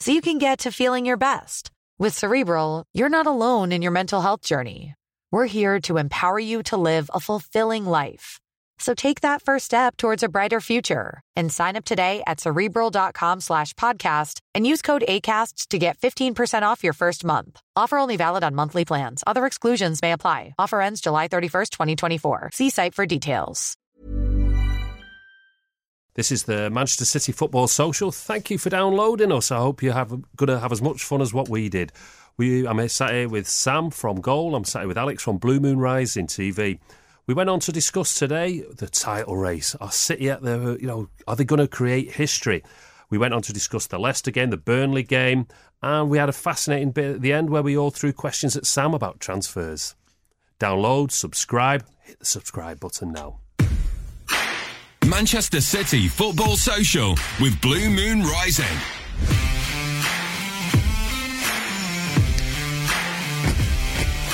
so you can get to feeling your best. With Cerebral, you're not alone in your mental health journey. We're here to empower you to live a fulfilling life. So take that first step towards a brighter future and sign up today at Cerebral.com/podcast and use code ACAST to get 15% off your first month. Offer only valid on monthly plans. Other exclusions may apply. Offer ends July 31st, 2024. See site for details. This is the Manchester City Football Social. Thank you for downloading us. I hope you're going to have as much fun as what we did. I'm sat here with Sam from Goal. I'm sat here with Alex from Blue Moon Rising TV. We went on to discuss today the title race. Are City at the, are they going to create history? We went on to discuss the Leicester game, the Burnley game, and we had a fascinating bit at the end where we all threw questions at Sam about transfers. Download, subscribe, hit the subscribe button now. Manchester City Football Social with Blue Moon Rising.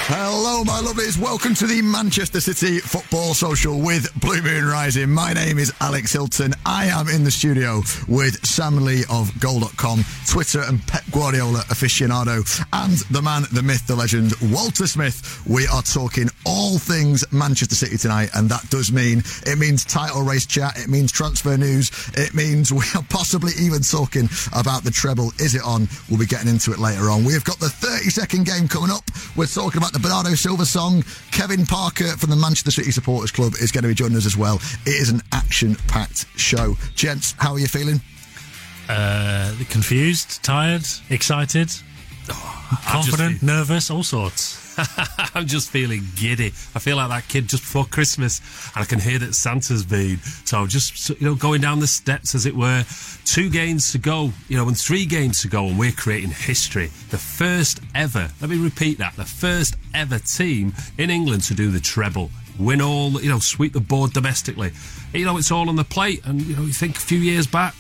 Hello, my lovelies. Welcome to the Manchester City Football Social with Blue Moon Rising. My name is Alex Hylton. I am in the studio with Sam Lee of Goal.com, Twitter and Pep Guardiola aficionado, and the man, the myth, the legend, Walter Smith. We are talking all things Manchester City tonight, and that does mean it means title race chat, it means transfer news, it means we are possibly even talking about the treble. Is it on? We'll be getting into it later on. We've got the 32nd game coming up. We're talking about the Bernardo Silva song. Kevin Parker from the Manchester City Supporters Club is going to be joining us as well. It is an action-packed show. Gents, how are you feeling? Confused, tired, excited, confident, nervous, all sorts. I'm just feeling giddy. I feel like that kid just before Christmas, and I can hear that Santa's been. So I'm just going down the steps, as it were. 2 games to go, and 3 games to go, and we're creating history. The first ever, let me repeat that, the first ever team in England to do the treble. Win all, sweep the board domestically. It's all on the plate, and you think a few years back,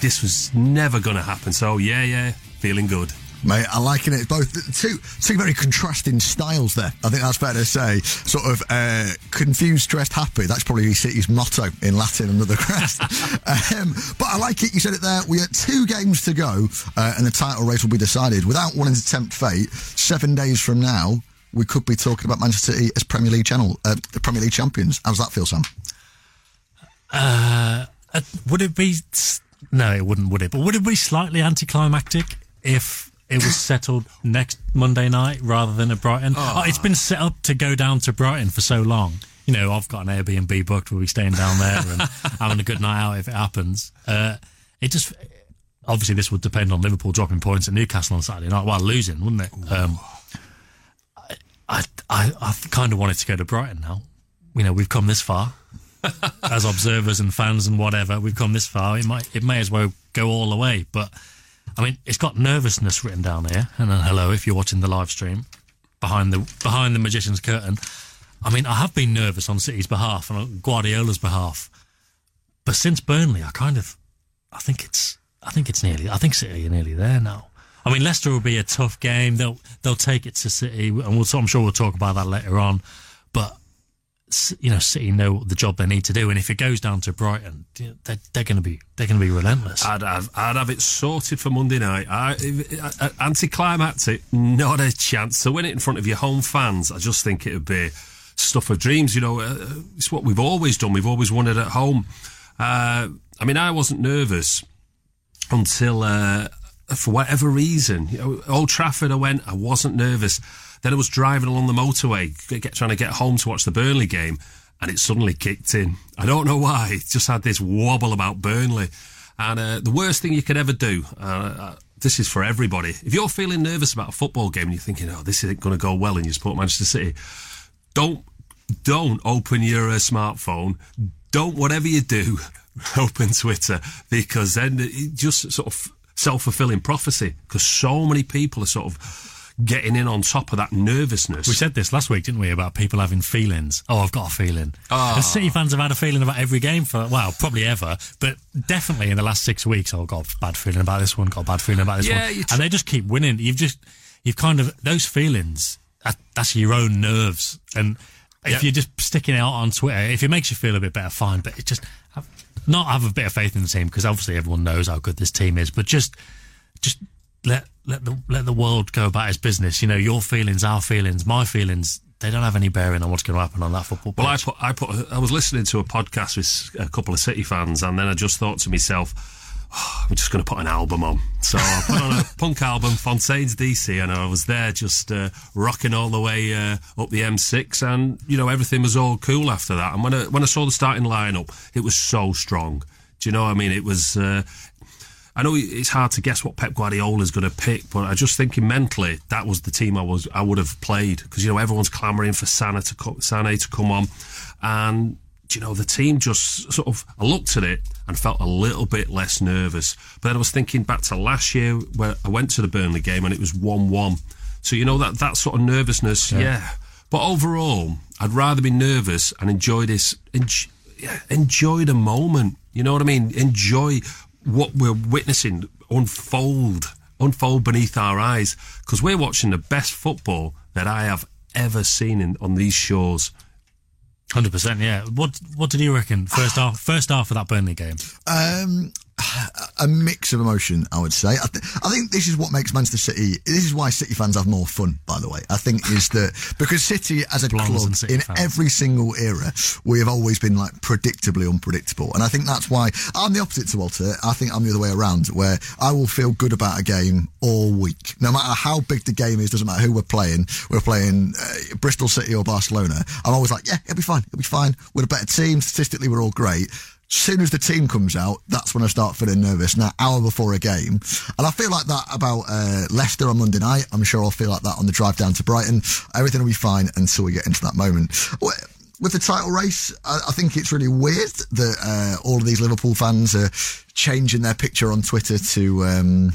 this was never going to happen. So yeah, feeling good. Mate, I'm liking it. Both two very contrasting styles there. I think that's fair to say. Sort of confused, stressed, happy. That's probably City's motto in Latin, another crest. But I like it. You said it there. We are 2 games to go, and the title race will be decided. Without wanting to tempt fate, 7 days from now, we could be talking about Manchester City as Premier League champions. How does that feel, Sam? Would it be? No, it wouldn't. Would it? But would it be slightly anticlimactic if it was settled next Monday night rather than at Brighton? Oh, it's been set up to go down to Brighton for so long. I've got an Airbnb booked. We'll be staying down there and having a good night out if it happens. Obviously, this would depend on Liverpool dropping points at Newcastle on Saturday night while losing, wouldn't it? I kind of wanted to go to Brighton now. We've come this far. As observers and fans and whatever, we've come this far. It may as well go all the way, but it's got nervousness written down here. And then, hello, if you're watching the live stream behind the magician's curtain. I have been nervous on City's behalf and on Guardiola's behalf, but since Burnley, I think City are nearly there now. Leicester will be a tough game. They'll take it to City, and I'm sure we'll talk about that later on. But City know the job they need to do, and if it goes down to Brighton, they're going to be relentless. I'd have it sorted for Monday night. Anticlimactic, not a chance to win it in front of your home fans. I just think it would be stuff of dreams. It's what we've always done. We've always won it at home. I wasn't nervous until, for whatever reason, Old Trafford. I wasn't nervous. Then I was driving along the motorway, trying to get home to watch the Burnley game, and it suddenly kicked in. I don't know why. It just had this wobble about Burnley. And the worst thing you could ever do, this is for everybody, if you're feeling nervous about a football game and you're thinking, this isn't going to go well, and you support Manchester City, don't open your smartphone. Don't, whatever you do, open Twitter, because then it just sort of self-fulfilling prophecy, because so many people are sort of getting in on top of that nervousness. We said this last week, didn't we, about people having feelings. Oh, I've got a feeling. Oh. And City fans have had a feeling about every game for, well, probably ever, but definitely in the last 6 weeks, I've got a bad feeling about this one, got a bad feeling about this one. And they just keep winning. You've kind of, those feelings, that's your own nerves. And if you're just sticking it out on Twitter, if it makes you feel a bit better, fine, but it just, not have a bit of faith in the team, because obviously everyone knows how good this team is, but just let the world go about its business. You know, your feelings, our feelings, my feelings, they don't have any bearing on what's going to happen on that football pitch. Well, I was listening to a podcast with a couple of City fans, and then I just thought to myself, oh, I'm just going to put an album on. So I put on a punk album, Fontaine's DC, and I was there just rocking all the way up the M6, and, you know, everything was all cool after that. And when I saw the starting lineup, it was so strong. Do you know what I mean? It was... I know it's hard to guess what Pep Guardiola's going to pick, but I just thinking mentally that was the team I would have played, because, you know, everyone's clamouring for Sané to come on, and, you know, the team just sort of, I looked at it and felt a little bit less nervous. But then I was thinking back to last year where I went to the Burnley game and it was 1-1, so, you know, that sort of nervousness, yeah. But overall, I'd rather be nervous and enjoy the moment. You know what I mean? Enjoy what we're witnessing unfold beneath our eyes, because we're watching the best football that I have ever seen on these shores. 100%, yeah. What did you reckon? First half of that Burnley game. A mix of emotion, I would say. I think this is what makes Manchester City. This is why City fans have more fun, by the way, I think, is that because City as a club in every single era, we have always been, like, predictably unpredictable. And I think that's why I'm the opposite to Walter. I think I'm the other way around, where I will feel good about a game all week, no matter how big the game is. Doesn't matter who we're playing. We're playing Bristol City or Barcelona. I'm always like, yeah, it'll be fine. It'll be fine. We're a better team. Statistically, we're all great. Soon as the team comes out, that's when I start feeling nervous. Now, hour before a game, and I feel like that about Leicester on Monday night. I'm sure I'll feel like that on the drive down to Brighton. Everything will be fine until we get into that moment. With the title race, I think it's really weird that all of these Liverpool fans are changing their picture on Twitter to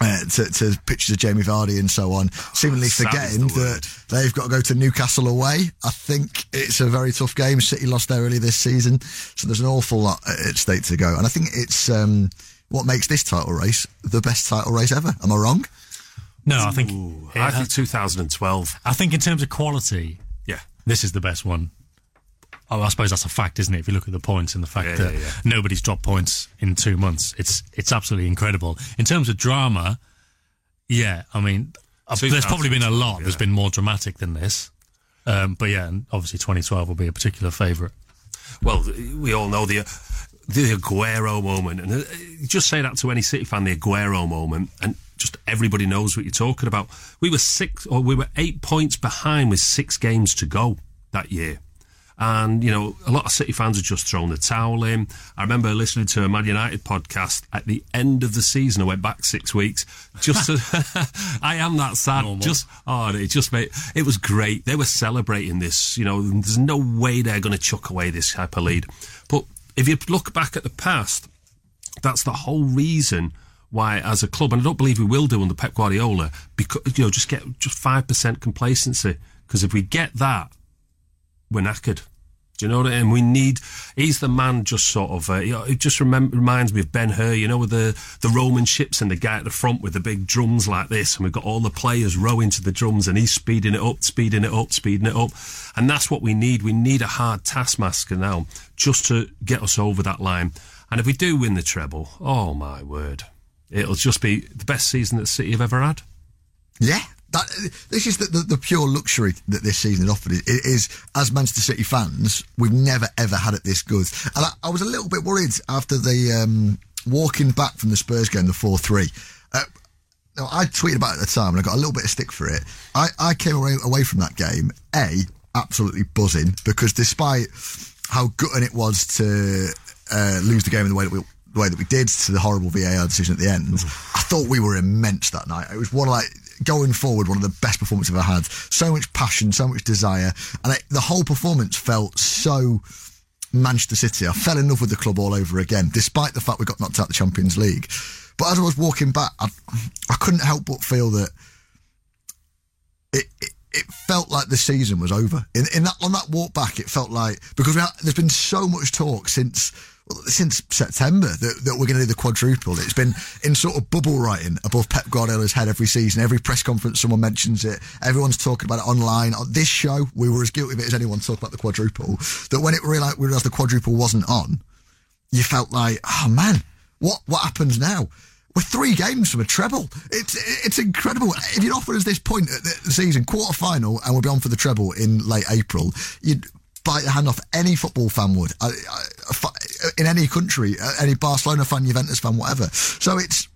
pictures of Jamie Vardy and so on, seemingly forgetting that they've got to go to Newcastle away. I think it's a very tough game. City lost there early this season, so there's an awful lot at stake to go. And I think it's what makes this title race the best title race ever. Am I wrong? No, I think... Ooh, I think 2012. I think in terms of quality, yeah, this is the best one. Oh, I suppose that's a fact, isn't it? If you look at the points and the fact that nobody's dropped points in 2 months, it's absolutely incredible. In terms of drama, yeah, I mean, there's probably been a lot that's been more dramatic than this. But yeah, and obviously 2012 will be a particular favourite. Well, we all know the Aguero moment, and just say that to any City fan, the Aguero moment, and just everybody knows what you're talking about. We were 8 points behind with 6 games to go that year. And, you know, a lot of City fans have just thrown the towel in. I remember listening to a Man United podcast at the end of the season. I went back 6 weeks. Just to, I am that sad. Normal. It was great. They were celebrating this. You know, there's no way they're going to chuck away this type of lead. But if you look back at the past, that's the whole reason why, as a club, and I don't believe we will do under Pep Guardiola, because, you know, just get 5% complacency. Because if we get that, we're knackered. Do you know what I mean? He's the man, just sort of, it just reminds me of Ben Hur, you know, with the Roman ships and the guy at the front with the big drums like this, and we've got all the players rowing to the drums, and he's speeding it up. And that's what we need. We need a hard taskmaster now just to get us over that line. And if we do win the treble, oh my word, it'll just be the best season that City have ever had. Yeah. This is the pure luxury that this season has offered. It is, as Manchester City fans, we've never, ever had it this good. And I was a little bit worried after the walking back from the Spurs game, the 4-3. I tweeted about it at the time and I got a little bit of stick for it. I came away from that game, absolutely buzzing, because despite how gutting it was to lose the game in the way that we did, to the horrible VAR decision at the end, I thought we were immense that night. It was going forward, one of the best performances I've had. So much passion, so much desire, and the whole performance felt so Manchester City. I fell in love with the club all over again, despite the fact we got knocked out of the Champions League. But as I was walking back, I couldn't help but feel that it felt like the season was over. On that walk back, it felt like, because there's been so much talk since September that we're going to do the quadruple. It's been in sort of bubble writing above Pep Guardiola's head every season. Every press conference, someone mentions it. Everyone's talking about it online. On this show, we were as guilty of it as anyone talking about the quadruple. That when we realised the quadruple wasn't on, you felt like, oh man, what happens now? We're 3 games from a treble. It's incredible. If you'd offered us this point at the season, quarter-final, and we'll be on for the treble in late April, you'd bite the hand off. Any football fan would. In any country, any Barcelona fan, Juventus fan, whatever. So it's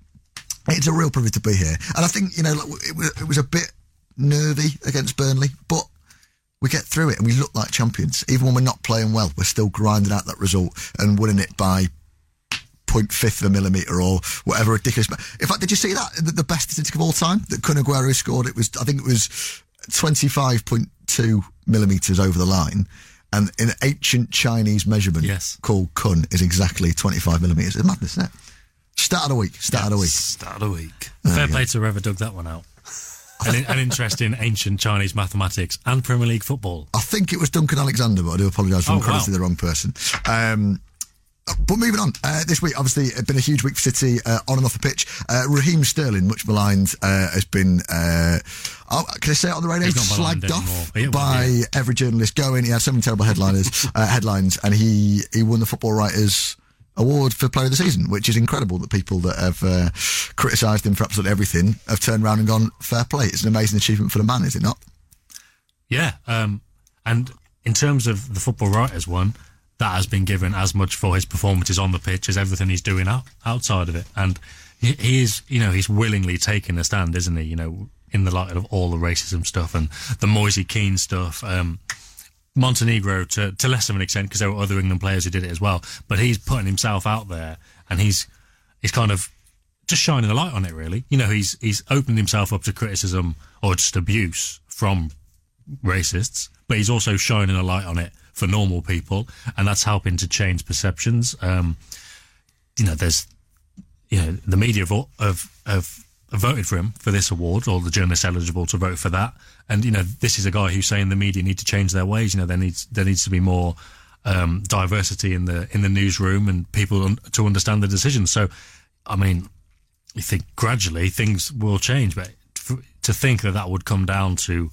a real privilege to be here. And I think, it was a bit nervy against Burnley, but we get through it and we look like champions. Even when we're not playing well, we're still grinding out that result and winning it by 0.5 of a millimetre or whatever ridiculous. In fact, did you see that? The best statistic of all time that Kun Aguero scored, it was 25.2 millimetres over the line. And in an ancient Chinese measurement called Kun is exactly 25 millimetres. It's madness, isn't it? Start of the week. Fair play to whoever dug that one out. An interest in ancient Chinese mathematics and Premier League football. I think it was Duncan Alexander, but I do apologise for calling the wrong person. But moving on, this week, obviously, it's been a huge week for City on and off the pitch. Raheem Sterling, much maligned, has been, can I say it on the radio? Slagged off by every journalist going. He had so many terrible headlines, and he won the Football Writers' Award for Player of the Season, which is incredible that people that have criticised him for absolutely everything have turned around and gone, fair play. It's an amazing achievement for the man, is it not? Yeah, and in terms of the Football Writers' one, that has been given as much for his performances on the pitch as everything he's doing outside of it. And he is, he's willingly taking a stand, isn't he? In the light of all the racism stuff and the Moise Kean stuff, Montenegro to less of an extent because there were other England players who did it as well. But he's putting himself out there and he's kind of just shining the light on it, really. He's opened himself up to criticism or just abuse from racists, but he's also shining a light on it for normal people, and that's helping to change perceptions. The media have voted for him for this award, or the journalists eligible to vote for that. And, this is a guy who's saying the media need to change their ways. There needs to be more diversity in the newsroom and people to understand the decisions. So, you think gradually things will change, but to think that would come down to,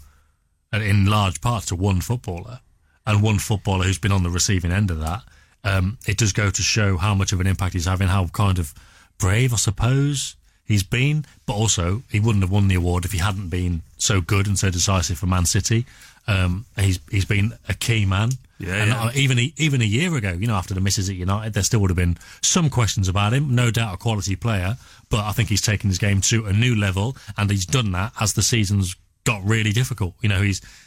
in large part, to one footballer. And one footballer who's been on the receiving end of that, it does go to show how much of an impact he's having, how kind of brave, I suppose, he's been. But also, he wouldn't have won the award if he hadn't been so good and so decisive for Man City. He's been a key man. Yeah. Even a year ago, after the misses at United, there still would have been some questions about him. No doubt a quality player, but I think he's taken his game to a new level, and he's done that as the season's got really difficult.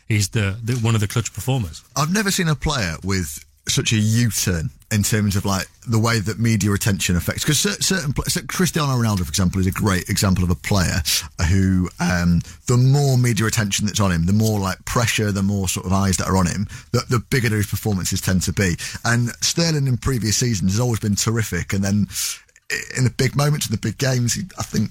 He's the one of the clutch performers. I've never seen a player with such a U-turn in terms of like the way that media attention affects. Because certain players, Cristiano Ronaldo, for example, is a great example of a player who, the more media attention that's on him, the more like pressure, the more sort of eyes that are on him, the bigger his performances tend to be. And Sterling in previous seasons has always been terrific. And then in the big moments, in the big games, I think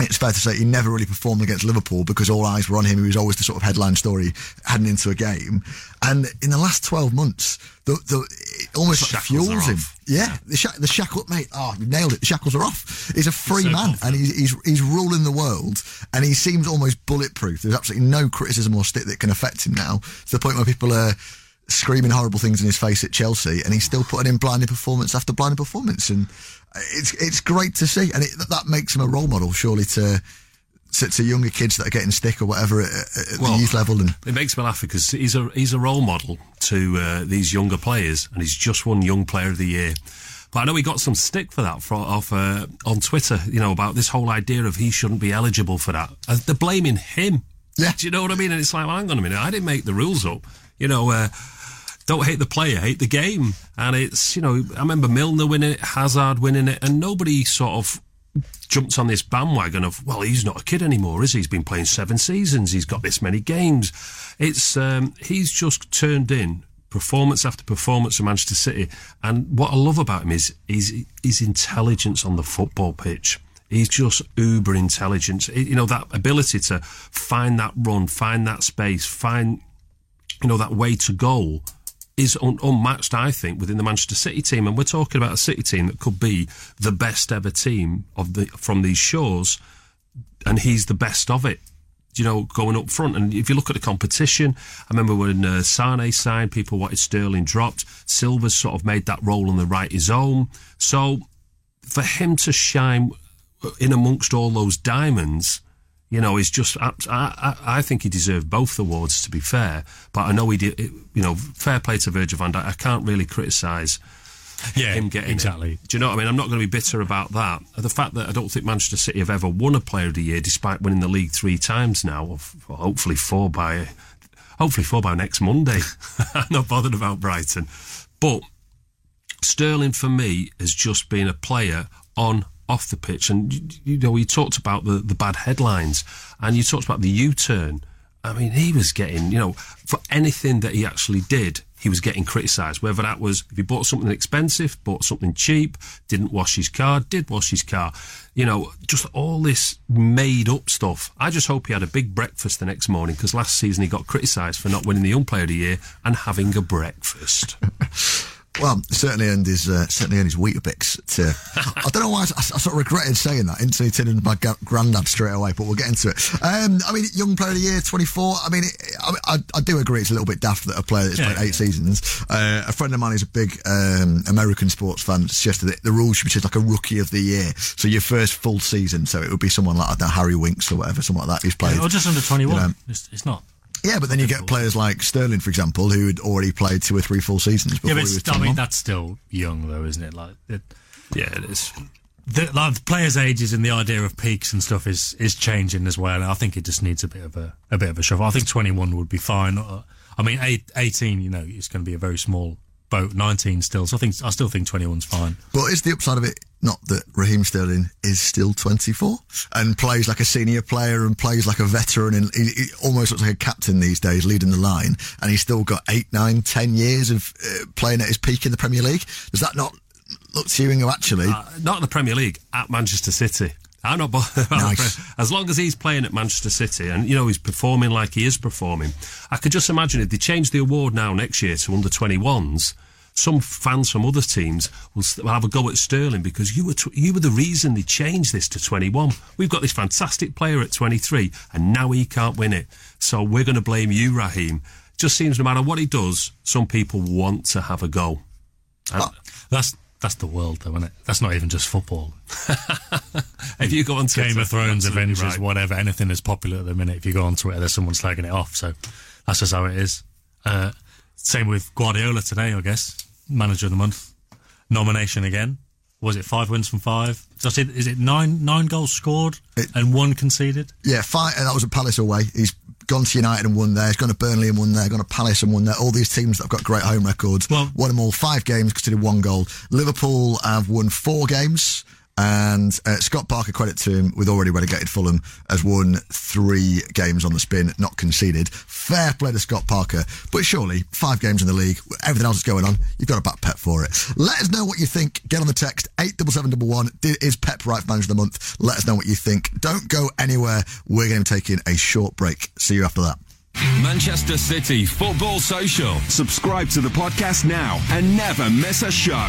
it's fair to say he never really performed against Liverpool because all eyes were on him. He was always the sort of headline story heading into a game. And in the last 12 months, it almost like fuels him. Yeah, the shackles, mate. Oh, you nailed it. The shackles are off. He's a free man, and he's ruling the world, and he seems almost bulletproof. There's absolutely no criticism or stick that can affect him now, to the point where people are screaming horrible things in his face at Chelsea, and he's still putting in blinding performance after blinding performance. And It's great to see, and that makes him a role model, surely, to younger kids that are getting stick or whatever at the youth level. And it makes me laugh because he's a role model to these younger players, and he's just won Young Player of the Year. But I know he got some stick for that on Twitter, about this whole idea of he shouldn't be eligible for that. They're blaming him. Yeah. Do you know what I mean? And it's like, well, hang on a minute, I didn't make the rules up. Don't hate the player, hate the game. And it's, I remember Milner winning it, Hazard winning it, and nobody sort of jumped on this bandwagon of, well, he's not a kid anymore, is he? He's been playing 7 seasons, he's got this many games. He's just turned in performance after performance for Manchester City. And what I love about him is his intelligence on the football pitch. He's just uber intelligent. You know, that ability to find that run, find that space, find, you know, that way to goal is unmatched, I think, within the Manchester City team. And we're talking about a City team that could be the best ever team of the from these shores, and he's the best of it, you know, going up front. And if you look at the competition, I remember when Sané signed, people wanted Sterling dropped. Silva sort of made that role on the right his own. So for him to shine in amongst all those diamonds, you know, is just, I think he deserved both awards, to be fair. But I know he did, you know, fair play to Virgil van Dijk. I can't really criticise him getting exactly it. Do you know what I mean? I'm not going to be bitter about that. The fact that I don't think Manchester City have ever won a Player of the Year, despite winning the league 3 times now, or hopefully four by next Monday. I'm not bothered about Brighton. But Sterling, for me, has just been a player on off the pitch. And you know, you talked about the bad headlines, and you talked about the U-turn. I mean, he was getting, you know, for anything that he actually did, he was getting criticised. Whether that was if he bought something expensive, bought something cheap, didn't wash his car, did wash his car, you know, just all this made up stuff. I just hope he had a big breakfast the next morning, because last season he got criticised for not winning the Young Player of the Year and having a breakfast. Well, certainly earned his Weetabix. I don't know why I sort of regretted saying that, insulting him my granddad straight away, but we'll get into it. I mean, Young Player of the Year, 24. I mean, I do agree it's a little bit daft that a player that's played 8 seasons. A friend of mine who's a big American sports fan suggested that the rules should be just like a Rookie of the Year. So your first full season, so it would be someone like that, Harry Winks or whatever, someone like that who's played. Or just under 21. You know, it's not. Yeah, but then you get players like Sterling, for example, who had already played 2 or 3 full seasons before. Yeah, but I mean, that's still young, though, isn't it? Like, it is. The players' ages and the idea of peaks and stuff is changing as well. And I think it just needs a bit of a shuffle. I think 21 would be fine. I mean, 18, you know, it's going to be a very small boat. 19 still, so I still think 21's fine. But is the upside of it not that Raheem Sterling is still 24 and plays like a senior player and plays like a veteran, and he almost looks like a captain these days, leading the line, and he's still got 8, 9, 10 years of playing at his peak in the Premier League? Does that not look to you, actually? Not in the Premier League, at Manchester City. I'm not bothered about nice. As long as he's playing at Manchester City and, you know, he's performing like he is performing. I could just imagine if they change the award now next year to under-21s, some fans from other teams will have a go at Sterling because you were the reason they changed this to 21. We've got this fantastic player at 23 and now he can't win it. So we're going to blame you, Raheem. Just seems no matter what he does, some people want to have a go. That's the world, though, isn't it? That's not even just football. If you go on Game of Thrones, Avengers, whatever, anything is popular at the minute. If you go on Twitter, there's someone slagging it off. So that's just how it is. Same with Guardiola today, I guess. Manager of the month nomination again. Was it 5 wins from 5? Is it 9 goals scored and 1 conceded? Yeah, 5. And that was at Palace away. He's gone to United and won there. He's gone to Burnley and won there. Gone to Palace and won there. All these teams that have got great home records. Well, won them all. 5 games, conceded 1 goal. Liverpool have won 4 games. And Scott Parker, credit to him, with already relegated Fulham, has won 3 games on the spin, not conceded. Fair play to Scott Parker, but surely 5 games in the league, everything else is going on, you've got a back Pep for it. Let us know what you think. Get on the text 87711. Is Pep right for Manager of the Month? Let us know what you think. Don't go anywhere. We're going to be taking a short break. See you after that. Manchester City Football Social. Subscribe to the podcast now and never miss a show.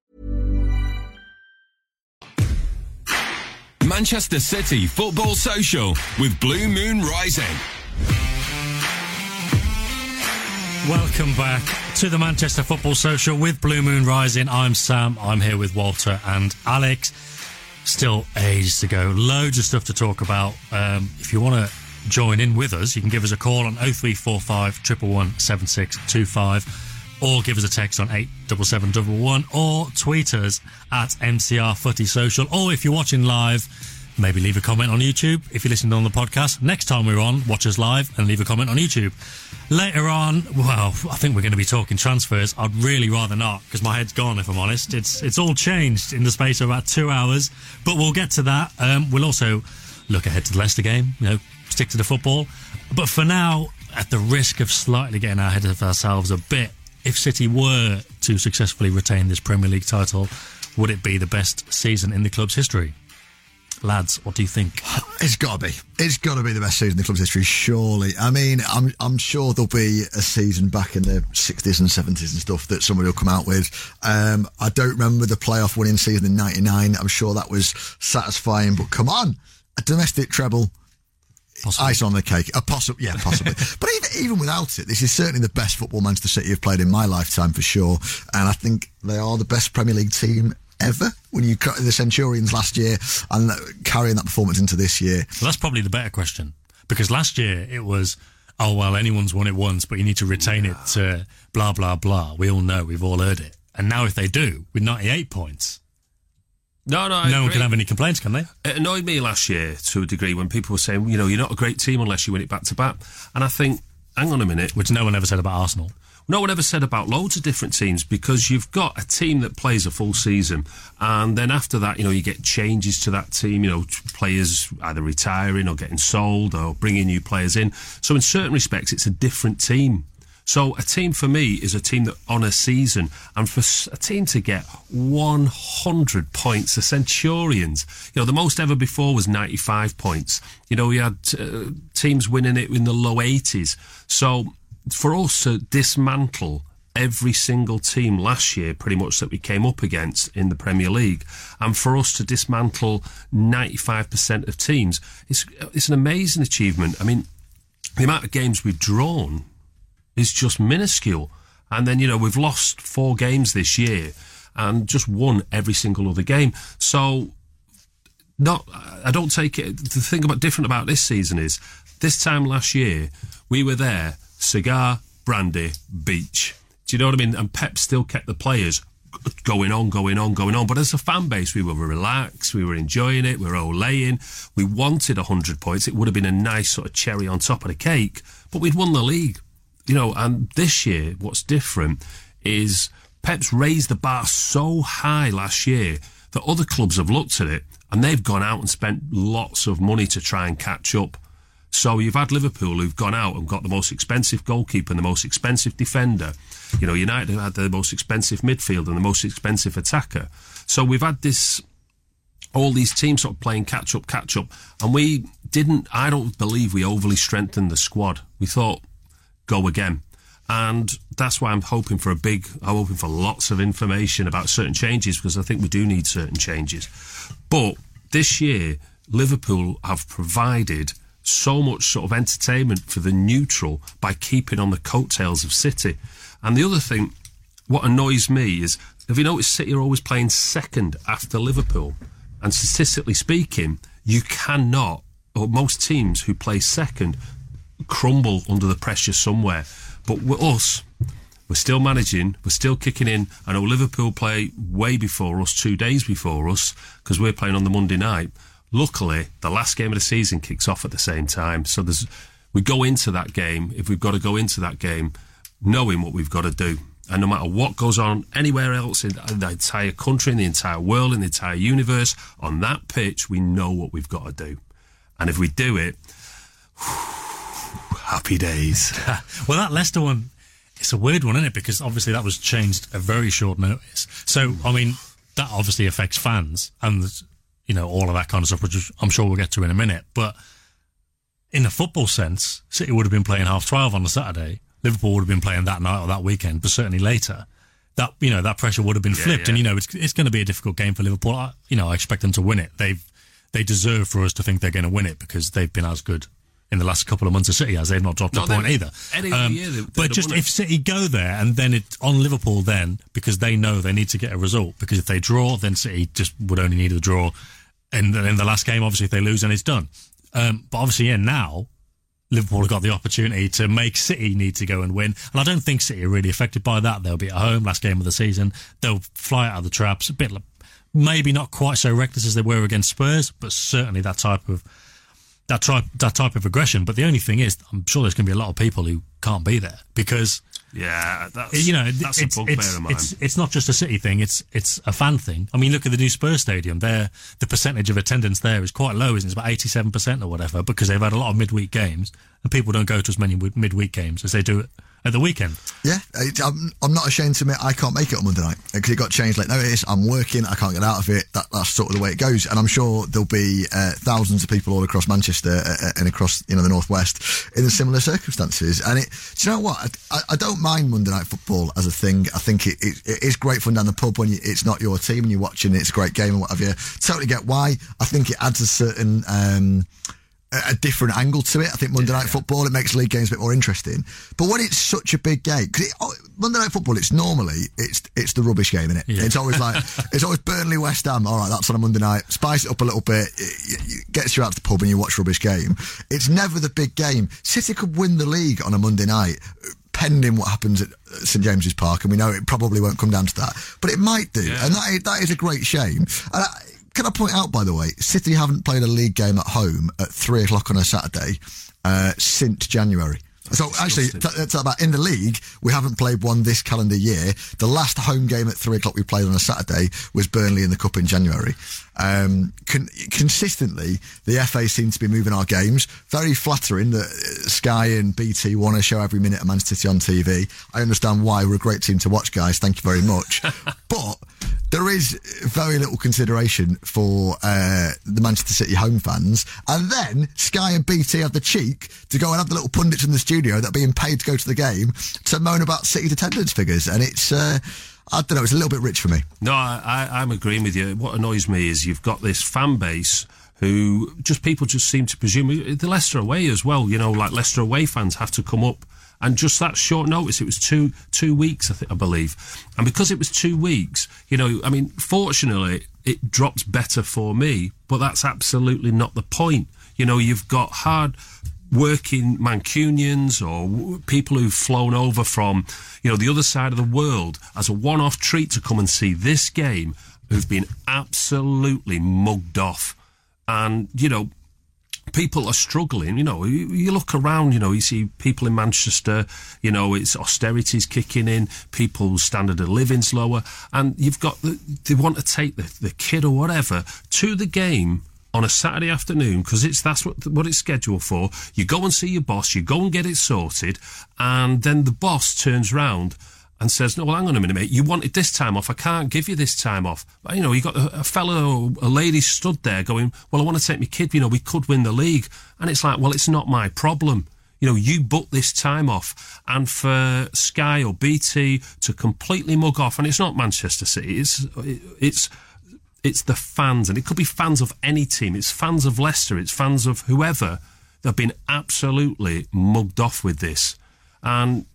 Manchester City Football Social with Blue Moon Rising. Welcome back to the Manchester Football Social with Blue Moon Rising. I'm Sam. I'm here with Walter and Alex. Still ages to go. Loads of stuff to talk about. If you want to join in with us, you can give us a call on 0345 111 7625 or give us a text on 87711 or tweet us at MCR Footy Social. Or if you're watching live, maybe leave a comment on YouTube. If you're listening on the podcast, next time we're on, watch us live and leave a comment on YouTube. Later on, well, I think we're going to be talking transfers. I'd really rather not, because my head's gone, if I'm honest. It's all changed in the space of about 2 hours, but we'll get to that. We'll also look ahead to the Leicester game, you know, stick to the football. But for now, at the risk of slightly getting ahead of ourselves a bit, if City were to successfully retain this Premier League title, would it be the best season in the club's history? Lads, what do you think? It's got to be. It's got to be the best season in the club's history, surely. I mean, I'm sure there'll be a season back in the 60s and 70s and stuff that somebody will come out with. I don't remember the playoff winning season in 99. I'm sure that was satisfying, but come on, a domestic treble. Possibly. Ice on the cake. Possibly. But even without it, this is certainly the best football Manchester City have played in my lifetime, for sure. And I think they are the best Premier League team ever. When you cut the Centurions last year and carrying that performance into this year. Well, that's probably the better question, because last year it was, oh, well, anyone's won it once, but you need to retain it to blah, blah, blah. We all know, we've all heard it. And now if they do, with 98 points... No one can have any complaints, can they? It annoyed me last year to a degree when people were saying, you know, you're not a great team unless you win it back to back. And I think, hang on a minute. Which no one ever said about Arsenal. No one ever said about loads of different teams, because you've got a team that plays a full season, and then after that, you know, you get changes to that team, you know, players either retiring or getting sold or bringing new players in. So in certain respects, it's a different team. So a team for me is a team that on a season, and for a team to get 100 points, the Centurions, you know, the most ever before was 95 points. You know, we had teams winning it in the low 80s. So for us to dismantle every single team last year pretty much that we came up against in the Premier League, and for us to dismantle 95% of teams, it's an amazing achievement. I mean, the amount of games we've drawn is just minuscule. And then, you know, we've lost 4 games this year and just won every single other game. So I don't take it. The thing about different about this season is this time last year we were there, cigar, brandy, beach. Do you know what I mean? And Pep still kept the players going on. But as a fan base, we were relaxed, we were enjoying it, we were olaying. We wanted 100 points. It would have been a nice sort of cherry on top of the cake, but we'd won the league. You know, and this year, what's different is Pep's raised the bar so high last year that other clubs have looked at it and they've gone out and spent lots of money to try and catch up. So you've had Liverpool who've gone out and got the most expensive goalkeeper and the most expensive defender. You know, United have had the most expensive midfielder and the most expensive attacker. So we've had this, all these teams sort of playing catch up. And we didn't, I don't believe we overly strengthened the squad. We thought, go again, and that's why I'm hoping for lots of information about certain changes, because I think we do need certain changes. But this year Liverpool have provided so much sort of entertainment for the neutral by keeping on the coattails of City. And the other thing what annoys me is, have you noticed City are always playing second after Liverpool? And statistically speaking, you cannot, or most teams who play second crumble under the pressure somewhere. But with us, we're still managing, we're still kicking in. I know Liverpool play way before us, 2 days before us, because we're playing on the Monday night. Luckily, the last game of the season kicks off at the same time, so we go into that game, if we've got to go into that game, knowing what we've got to do. And no matter what goes on anywhere else in the entire country, in the entire world, in the entire universe, on that pitch, we know what we've got to do. And if we do it, happy days. Well, that Leicester one, it's a weird one, isn't it? Because obviously that was changed at very short notice. So, I mean, that obviously affects fans and, you know, all of that kind of stuff, which I'm sure we'll get to in a minute. But in a football sense, City would have been playing 12:30 on a Saturday. Liverpool would have been playing that night or that weekend, but certainly later. That, you know, that pressure would have been flipped. Yeah. And, you know, it's going to be a difficult game for Liverpool. I expect them to win it. They've they deserve for us to think they're going to win it, because they've been as good in the last couple of months of City as they've not dropped a point either. But just if City go there and then it's on Liverpool then, because they know they need to get a result, because if they draw, then City just would only need a draw. And in the last game, obviously, if they lose, then it's done. But obviously, yeah, now Liverpool have got the opportunity to make City need to go and win. And I don't think City are really affected by that. They'll be at home, last game of the season. They'll fly out of the traps. A bit, maybe not quite so reckless as they were against Spurs, but certainly that type of aggression. But the only thing is, I'm sure there's going to be a lot of people who can't be there, because that's a bugbear of mine. It's not just a City thing; it's a fan thing. I mean, look at the new Spurs stadium. There, the percentage of attendance there is quite low, isn't it? It's about 87% or whatever, because they've had a lot of midweek games, and people don't go to as many midweek games as they do at the weekend. Yeah, I'm not ashamed to admit I can't make it on Monday night because it got changed late notice. I'm working, I can't get out of it. That's sort of the way it goes, and I'm sure there'll be thousands of people all across Manchester and across the northwest in similar circumstances. And do you know what? I don't mind Monday night football as a thing. I think it is great fun down the pub when it's not your team and you're watching. It's a great game and what have you. Totally get why. I think it adds a certain a different angle to it. I think Monday night football, it makes league games a bit more interesting. But when it's such a big game, because Monday night football, it's normally it's the rubbish game, innit? Yeah. It's always like it's always Burnley, West Ham. All right, that's on a Monday night. Spice it up a little bit. It gets you out to the pub and you watch rubbish game. It's never the big game. City could win the league on a Monday night, pending what happens at St James's Park, and we know it probably won't come down to that, but it might do, and that is a great shame. And can I point out, by the way, City haven't played a league game at home at 3 o'clock on a Saturday since January. So actually, that's about in the league, we haven't played one this calendar year. The last home game at 3 o'clock we played on a Saturday was Burnley in the Cup in January. Consistently, the FA seem to be moving our games. Very flattering that Sky and BT want to show every minute of Manchester City on TV. I understand why. We're a great team to watch, guys. Thank you very much. But there is very little consideration for the Manchester City home fans. And then Sky and BT have the cheek to go and have the little pundits in the studio that are being paid to go to the game to moan about City's attendance figures. And it's, I don't know, it's a little bit rich for me. No, I'm agreeing with you. What annoys me is you've got this fan base who people seem to presume, the Leicester away as well, like Leicester away fans have to come up. And just that short notice, it was two weeks, I believe. And because it was 2 weeks, fortunately, it drops better for me, but that's absolutely not the point. You've got hard-working Mancunians or people who've flown over from, the other side of the world as a one-off treat to come and see this game, who've been absolutely mugged off. And, people are struggling, you look around, you see people in Manchester, it's austerity's kicking in, people's standard of living's lower, and you've got, they want to take the kid or whatever to the game on a Saturday afternoon, because that's what it's scheduled for. You go and see your boss, you go and get it sorted, and then the boss turns round and says, no, well, hang on a minute, mate, you wanted this time off, I can't give you this time off. But, you got a fella or a lady stood there going, well, I want to take my kid, we could win the league. And it's like, well, it's not my problem. You booked this time off. And for Sky or BT to completely mug off, and it's not Manchester City, it's the fans, and it could be fans of any team, it's fans of Leicester, it's fans of whoever, they've been absolutely mugged off with this. And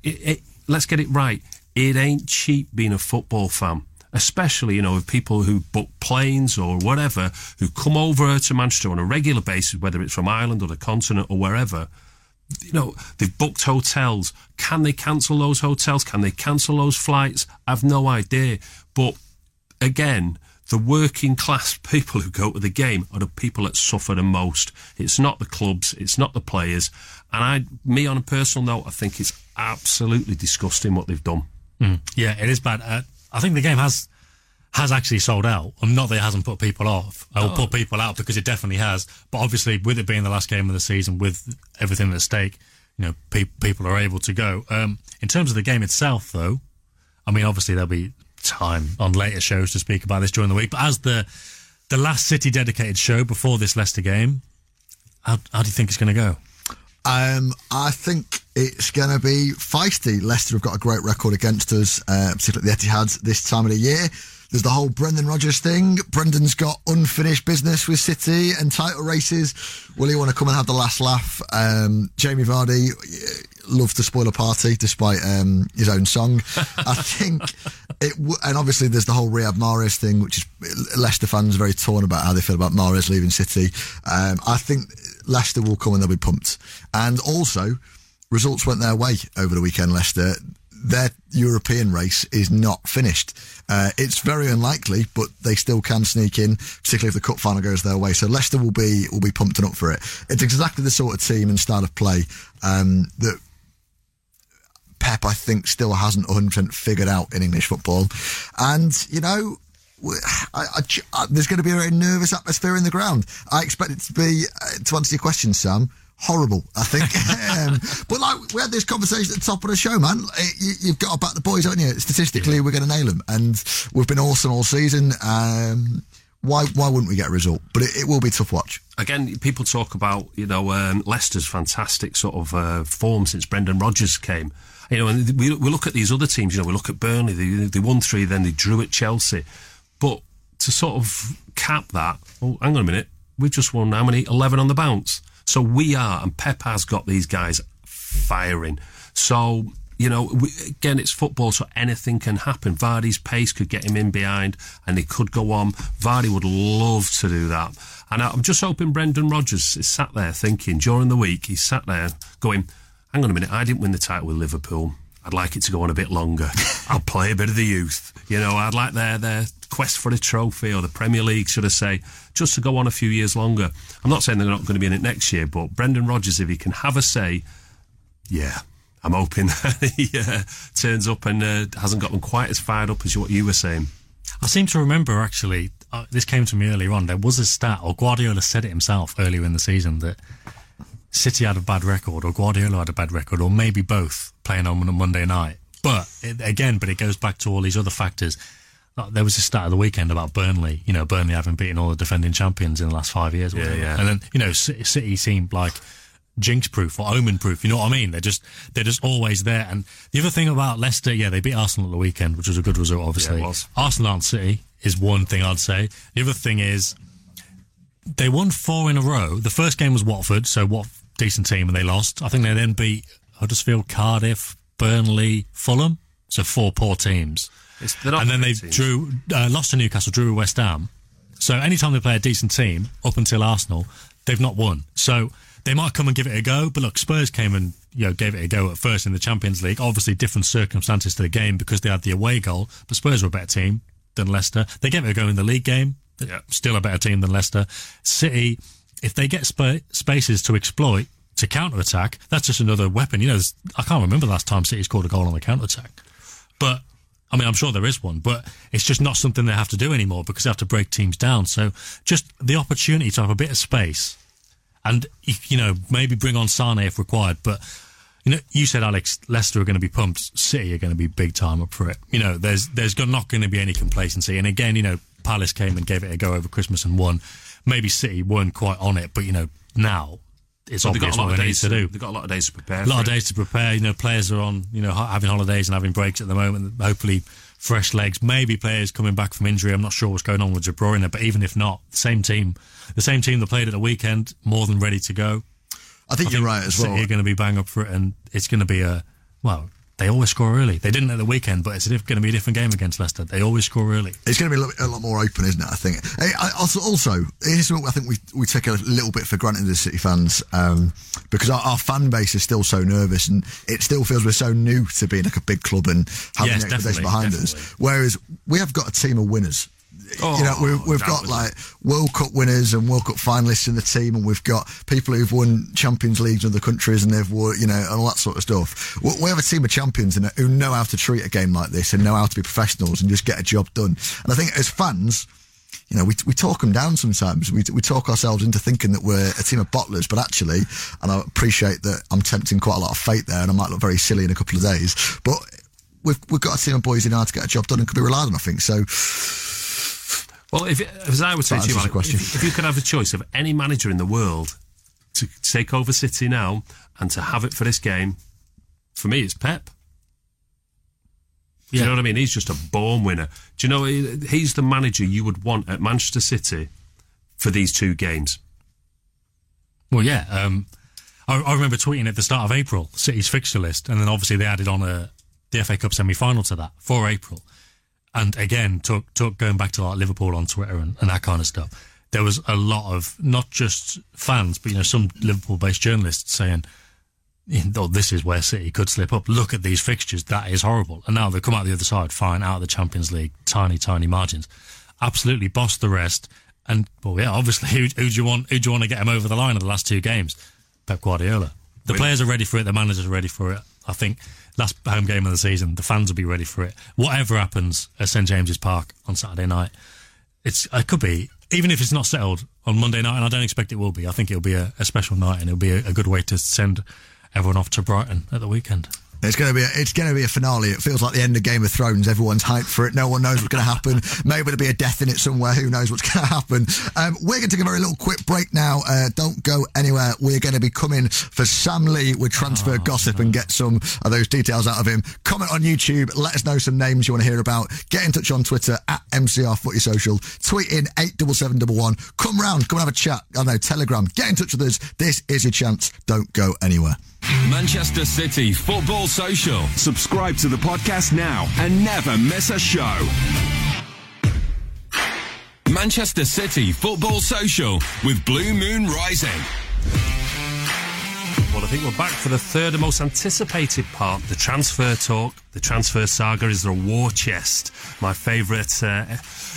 let's get it right. It ain't cheap being a football fan, especially, with people who book planes or whatever, who come over to Manchester on a regular basis, whether it's from Ireland or the continent or wherever. They've booked hotels. Can they cancel those hotels? Can they cancel those flights? I've no idea. But, again, the working class people who go to the game are the people that suffer the most. It's not the clubs. It's not the players. And me on a personal note, I think it's absolutely disgusting what they've done. Mm. Yeah, it is bad. I think the game has actually sold out. Not that it hasn't put people off. It will put people out, because it definitely has. But obviously, with it being the last game of the season, with everything at stake, people are able to go. In terms of the game itself, though, obviously there'll be time on later shows to speak about this during the week. But as the last City dedicated show before this Leicester game, how do you think it's going to go? I think it's going to be feisty. Leicester have got a great record against us, particularly at the Etihad this time of the year. There's the whole Brendan Rodgers thing. Brendan's got unfinished business with City and title races. Will he want to come and have the last laugh? Jamie Vardy loved to spoil a party despite his own song. I think and obviously there's the whole Riyad Mahrez thing, which is Leicester fans are very torn about how they feel about Mahrez leaving City. I think Leicester will come and they'll be pumped. And also, results went their way over the weekend, Leicester. Their European race is not finished. It's very unlikely, but they still can sneak in, particularly if the cup final goes their way. So Leicester will be pumped and up for it. It's exactly the sort of team and style of play that Pep, I think, still hasn't 100% figured out in English football. And, you know, there's going to be a very nervous atmosphere in the ground. I expect it to be, to answer your question, Sam, horrible, I think. But like we had this conversation at the top of the show, man. You've got to back the boys, haven't you? Statistically, we're going to nail them, and we've been awesome all season. Why wouldn't we get a result? But it will be a tough watch. Again, people talk about, you know, Leicester's fantastic sort of form since Brendan Rodgers came. You know, and we look at these other teams. You know, we look at Burnley. They won 3, then they drew at Chelsea. But to sort of cap that, oh, hang on a minute, we've just won how many? 11 on the bounce. So we are, and Pep has got these guys firing. So, you know, again, it's football, so anything can happen. Vardy's pace could get him in behind, and he could go on. Vardy would love to do that. And I'm just hoping Brendan Rodgers is sat there thinking, during the week, he's sat there going, hang on a minute, I didn't win the title with Liverpool. I'd like it to go on a bit longer. I'll play a bit of the youth. You know, I'd like their quest for a trophy, or the Premier League, should I say, just to go on a few years longer. I'm not saying they're not going to be in it next year, but Brendan Rodgers, if he can have a say, yeah, I'm hoping that he turns up and hasn't got them quite as fired up as what you were saying. I seem to remember, actually, this came to me earlier on, there was a stat, or Guardiola said it himself earlier in the season, that City had a bad record, or Guardiola had a bad record, or maybe both, playing on a Monday night. But it goes back to all these other factors. There was a stat of the weekend about Burnley. You know, Burnley having beaten all the defending champions in the last 5 years. Or whatever. Yeah. And then, you know, City seemed like jinx-proof or omen-proof. You know what I mean? They're just always there. And the other thing about Leicester, yeah, they beat Arsenal at the weekend, which was a good result, obviously. Yeah, it was. Arsenal aren't City is one thing I'd say. The other thing is they won 4 in a row. The first game was Watford, so what decent team, and they lost. I think they then beat Huddersfield, Cardiff, Burnley, Fulham. So 4 poor teams. And then they lost to Newcastle, drew with West Ham. So any time they play a decent team, up until Arsenal, they've not won. So they might come and give it a go. But look, Spurs came and, you know, gave it a go at first in the Champions League. Obviously, different circumstances to the game because they had the away goal. But Spurs were a better team than Leicester. They gave it a go in the league game. Yeah. Still a better team than Leicester. City, if they get spaces to exploit, to counter-attack, that's just another weapon. You know, I can't remember the last time City scored a goal on the counter-attack. But I mean, I'm sure there is one, but it's just not something they have to do anymore because they have to break teams down. So just the opportunity to have a bit of space and, you know, maybe bring on Sané if required. But, you know, you said, Alex, Leicester are going to be pumped. City are going to be big time up for it. You know, there's not going to be any complacency. And again, you know, Palace came and gave it a go over Christmas and won. Maybe City weren't quite on it, but, you know, now it's obvious what they need to do. They've got a lot of days to prepare. A lot of days to prepare. You know, players are on, you know, having holidays and having breaks at the moment. Hopefully, fresh legs. Maybe players coming back from injury. I'm not sure what's going on with De Bruyne, but even if not, the same team that played at the weekend, more than ready to go. I think you're right as well. They're going to be bang up for it, and it's going to be they always score early. They didn't at the weekend, but it's going to be a different game against Leicester. They always score early. It's going to be a lot more open, isn't it, I think? Also, here's what I think we take a little bit for granted as City fans, because our fan base is still so nervous, and it still feels we're so new to being like a big club and having an expectation behind us. Whereas we have got a team of winners. You know, we've got like World Cup winners and World Cup finalists in the team, and we've got people who've won Champions Leagues in other countries, and they've won, you know, and all that sort of stuff. We have a team of champions who know how to treat a game like this and know how to be professionals and just get a job done. And I think as fans, you know, we talk them down sometimes. We talk ourselves into thinking that we're a team of bottlers, but actually, and I appreciate that I'm tempting quite a lot of fate there, and I might look very silly in a couple of days, but we've got a team of boys who know how to get a job done and can be relied on, I think. So. Well, as I would say to you, Alec, if you could have a choice of any manager in the world to take over City now and to have it for this game, for me, it's Pep. Do you know what I mean? He's just a born winner. Do you know, he's the manager you would want at Manchester City for these two games. Well, yeah. I remember tweeting at the start of April, City's fixture list, and then obviously they added on the FA Cup semi-final to that for April. And again, going back to like Liverpool on Twitter and that kind of stuff, there was a lot of, not just fans, but you know, some Liverpool-based journalists saying, oh, this is where City could slip up. Look at these fixtures. That is horrible. And now they've come out the other side, fine, out of the Champions League, tiny, tiny margins. Absolutely bossed the rest. And, well, yeah, obviously, who do you want to get him over the line of the last two games? Pep Guardiola. The players are ready for it. The managers are ready for it. I think last home game of the season, the fans will be ready for it. Whatever happens at St James's Park on Saturday night, it could be, even if it's not settled on Monday night, and I don't expect it will be, I think it'll be a special night, and it'll be a good way to send everyone off to Brighton at the weekend. It's going to be a finale. It feels like the end of Game of Thrones. Everyone's hyped for it. No one knows what's going to happen. Maybe there'll be a death in it somewhere. Who knows what's going to happen? We're going to take a very little quick break now. Don't go anywhere. We're going to be coming for Sam Lee with transfer gossip and get some of those details out of him. Comment on YouTube. Let us know some names you want to hear about. Get in touch on Twitter at MCR Footy Social. Tweet in 87711. Come round. Come and have a chat. I don't know, Telegram. Get in touch with us. This is your chance. Don't go anywhere. Manchester City Football Social. Subscribe to the podcast now and never miss a show. Manchester City Football Social with Blue Moon Rising. Well, I think we're back for the third and most anticipated part, the transfer talk. The transfer saga is the war chest. My favourite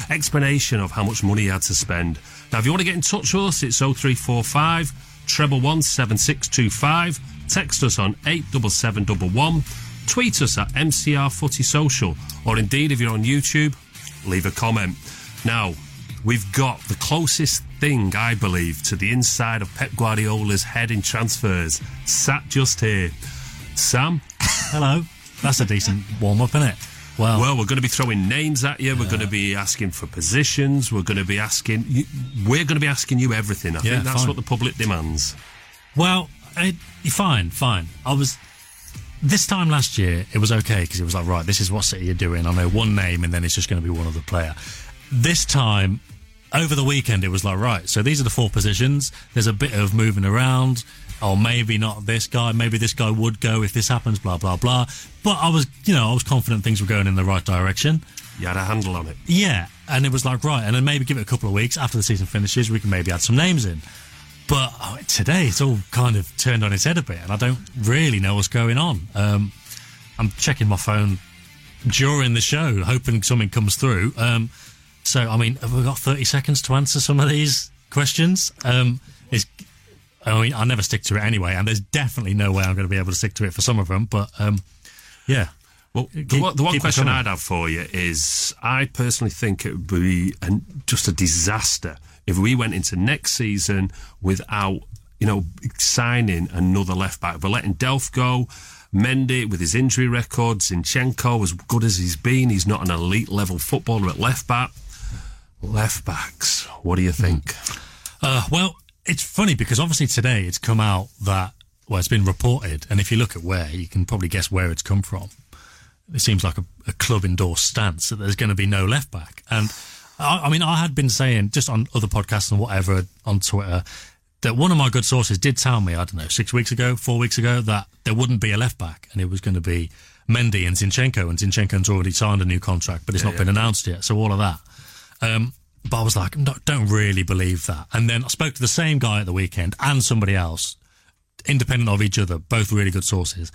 explanation of how much money you had to spend. Now, if you want to get in touch with us, it's 0345 1117625. Text us on 87711. Tweet us at MCR Footy Social. Or indeed, if you're on YouTube, leave a comment. Now, we've got the closest thing, I believe, to the inside of Pep Guardiola's head in transfers, sat just here. Sam? Hello. That's a decent warm-up, isn't it? Well, we're going to be throwing names at you. We're going to be asking for positions. We're going to be asking you everything. I think that's what the public demands. Well... Fine. This time last year, it was okay because it was like, right, this is what City are doing. I know one name and then it's just going to be one other player. This time, over the weekend, it was like, right, so these are the four positions. There's a bit of moving around. Or maybe not this guy. Maybe this guy would go if this happens, blah, blah, blah. But I was confident things were going in the right direction. You had a handle on it. Yeah. And it was like, right, and then maybe give it a couple of weeks after the season finishes, we can maybe add some names in. But today it's all kind of turned on its head a bit and I don't really know what's going on. I'm checking my phone during the show, hoping something comes through. Have we got 30 seconds to answer some of these questions? I never stick to it anyway, and there's definitely no way I'm going to be able to stick to it for some of them. But, yeah. Well, the one question I'd have for you is I personally think it would be just a disaster if we went into next season without, signing another left-back. We're letting Delph go. Mendy, with his injury record, Zinchenko, as good as he's been, he's not an elite-level footballer at left-back. Left-backs, what do you think? Well, it's funny because obviously today it's come out that, it's been reported, and if you look at where, you can probably guess where it's come from. It seems like a club-endorsed stance that there's going to be no left-back. And... I had been saying, just on other podcasts and whatever, on Twitter, that one of my good sources did tell me, 4 weeks ago, that there wouldn't be a left-back and it was going to be Mendy and Zinchenko, and Zinchenko's already signed a new contract, but it's not been announced yet, so all of that. But I was like, no, don't really believe that. And then I spoke to the same guy at the weekend and somebody else, independent of each other, both really good sources.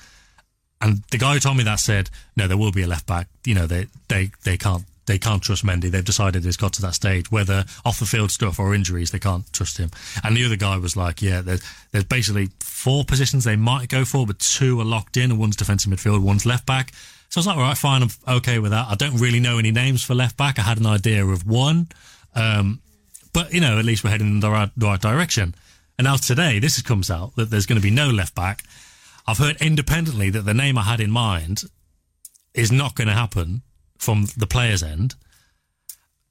And the guy who told me that said, no, there will be a left-back. They can't trust Mendy. They've decided it's got to that stage. Whether off-the-field stuff or injuries, they can't trust him. And the other guy was like, yeah, there's basically four positions they might go for, but two are locked in, and one's defensive midfield, one's left-back. So I was like, all right, fine, I'm okay with that. I don't really know any names for left-back. I had an idea of one. But at least we're heading in the right direction. And now today, this comes out that there's going to be no left-back. I've heard independently that the name I had in mind is not going to happen from the player's end,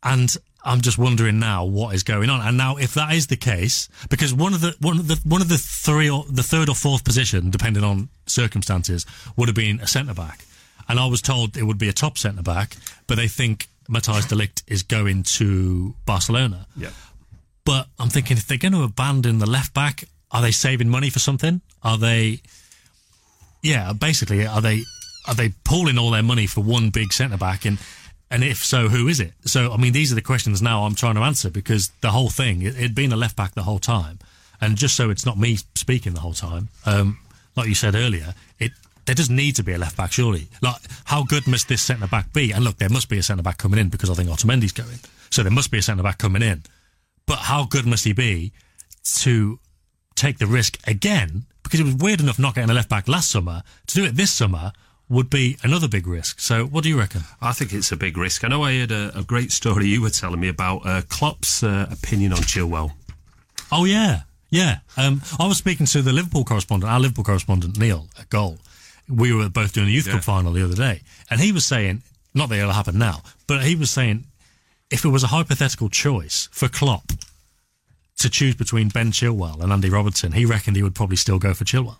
and I'm just wondering now what is going on. And now, if that is the case, because one of the three or the third or fourth position, depending on circumstances, would have been a centre back, And I was told it would be a top centre-back, but they think Matthijs de Ligt is going to Barcelona. Yeah. But I'm thinking, if they're going to abandon the left-back, are they saving money for something? Are they... Yeah, basically, are they pooling all their money for one big centre-back? And if so, who is it? So, I mean, these are the questions now I'm trying to answer, because the whole thing, it'd been a left-back the whole time. And just so it's not me speaking the whole time, like you said earlier, there doesn't need to be a left-back, surely. Like, how good must this centre-back be? And look, there must be a centre-back coming in, because I think Otamendi's going. So there must be a centre-back coming in. But how good must he be to take the risk again? Because it was weird enough not getting a left-back last summer. To do it this summer would be another big risk. So what do you reckon? I think it's a big risk. I know I heard a great story you were telling me about Klopp's opinion on Chilwell. Oh, yeah. Yeah. I was speaking to the Liverpool correspondent, our Liverpool correspondent, Neil, at Goal. We were both doing the Youth Cup final the other day. And he was saying, not that it'll happen now, but he was saying, if it was a hypothetical choice for Klopp to choose between Ben Chilwell and Andy Robertson, he reckoned he would probably still go for Chilwell.